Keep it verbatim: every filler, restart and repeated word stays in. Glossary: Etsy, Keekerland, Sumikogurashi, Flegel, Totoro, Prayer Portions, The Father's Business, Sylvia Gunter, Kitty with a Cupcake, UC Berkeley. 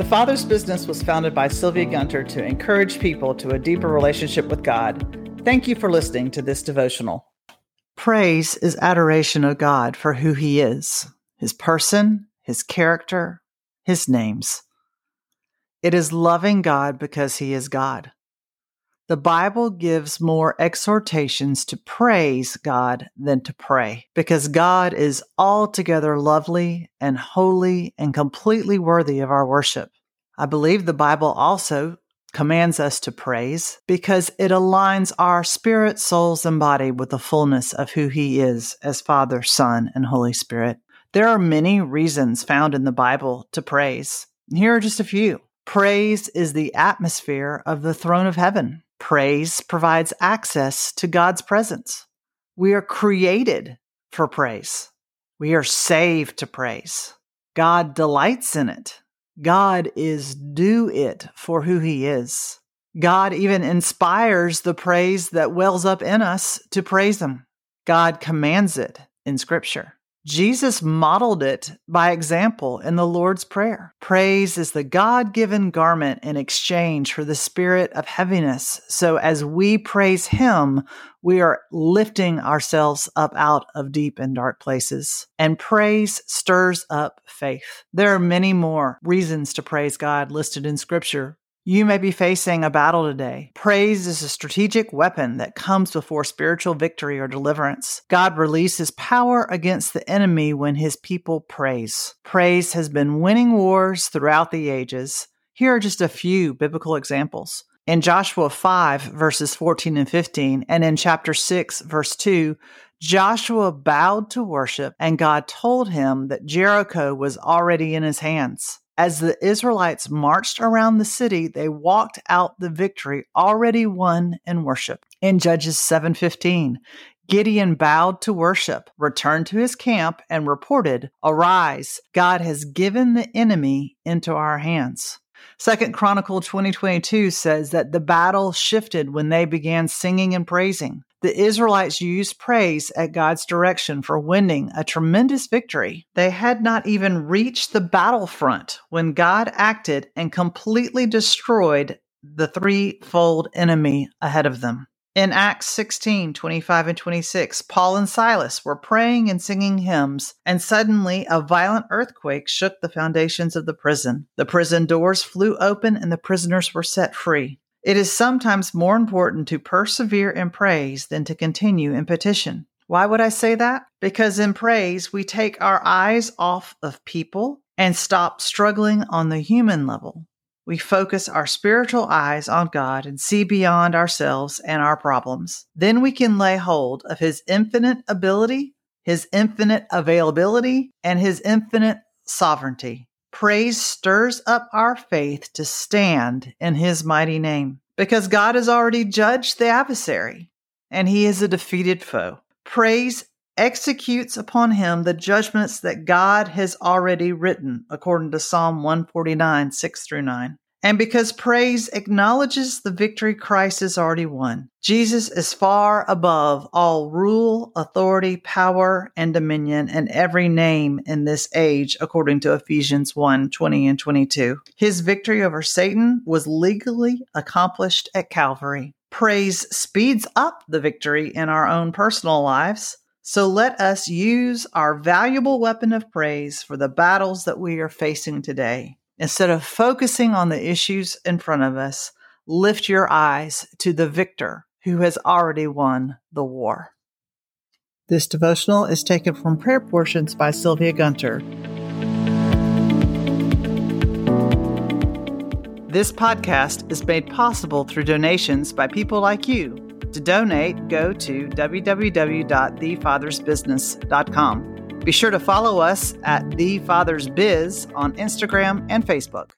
The Father's Business was founded by Sylvia Gunter to encourage people to a deeper relationship with God. Thank you for listening to this devotional. Praise is adoration of God for who He is, His person, His character, His names. It is loving God because He is God. The Bible gives more exhortations to praise God than to pray, because God is altogether lovely and holy and completely worthy of our worship. I believe the Bible also commands us to praise because it aligns our spirit, souls, and body with the fullness of who He is as Father, Son, and Holy Spirit. There are many reasons found in the Bible to praise. Here are just a few. Praise is the atmosphere of the throne of heaven. Praise provides access to God's presence. We are created for praise. We are saved to praise. God delights in it. God is due it for who He is. God even inspires the praise that wells up in us to praise Him. God commands it in Scripture. Jesus modeled it by example in the Lord's Prayer. Praise is the God-given garment in exchange for the spirit of heaviness. So as we praise Him, we are lifting ourselves up out of deep and dark places. And praise stirs up faith. There are many more reasons to praise God listed in Scripture. You may be facing a battle today. Praise is a strategic weapon that comes before spiritual victory or deliverance. God releases power against the enemy when His people praise. Praise has been winning wars throughout the ages. Here are just a few biblical examples. In Joshua five, verses fourteen and fifteen, and in chapter six, verse two, Joshua bowed to worship, and God told him that Jericho was already in His hands. As the Israelites marched around the city, they walked out the victory already won in worship. In Judges seven fifteen, Gideon bowed to worship, returned to his camp, and reported, "Arise, God has given the enemy into our hands." Second Chronicle twenty twenty-two says that the battle shifted when they began singing and praising. The Israelites used praise at God's direction for winning a tremendous victory. They had not even reached the battlefront when God acted and completely destroyed the threefold enemy ahead of them. In Acts sixteen, twenty-five and twenty-six, Paul and Silas were praying and singing hymns, and suddenly a violent earthquake shook the foundations of the prison. The prison doors flew open and the prisoners were set free. It is sometimes more important to persevere in praise than to continue in petition. Why would I say that? Because in praise, we take our eyes off of people and stop struggling on the human level. We focus our spiritual eyes on God and see beyond ourselves and our problems. Then we can lay hold of His infinite ability, His infinite availability, and His infinite sovereignty. Praise stirs up our faith to stand in His mighty name, because God has already judged the adversary, and He is a defeated foe. Praise executes upon him the judgments that God has already written, according to Psalm one forty-nine, six through nine. And because praise acknowledges the victory Christ has already won, Jesus is far above all rule, authority, power, and dominion, and every name in this age, according to Ephesians one, twenty and twenty-two. His victory over Satan was legally accomplished at Calvary. Praise speeds up the victory in our own personal lives. So let us use our valuable weapon of praise for the battles that we are facing today. Instead of focusing on the issues in front of us, lift your eyes to the victor who has already won the war. This devotional is taken from Prayer Portions by Sylvia Gunter. This podcast is made possible through donations by people like you. To donate, go to w w w dot the fathers business dot com. Be sure to follow us at The Father's Biz on Instagram and Facebook.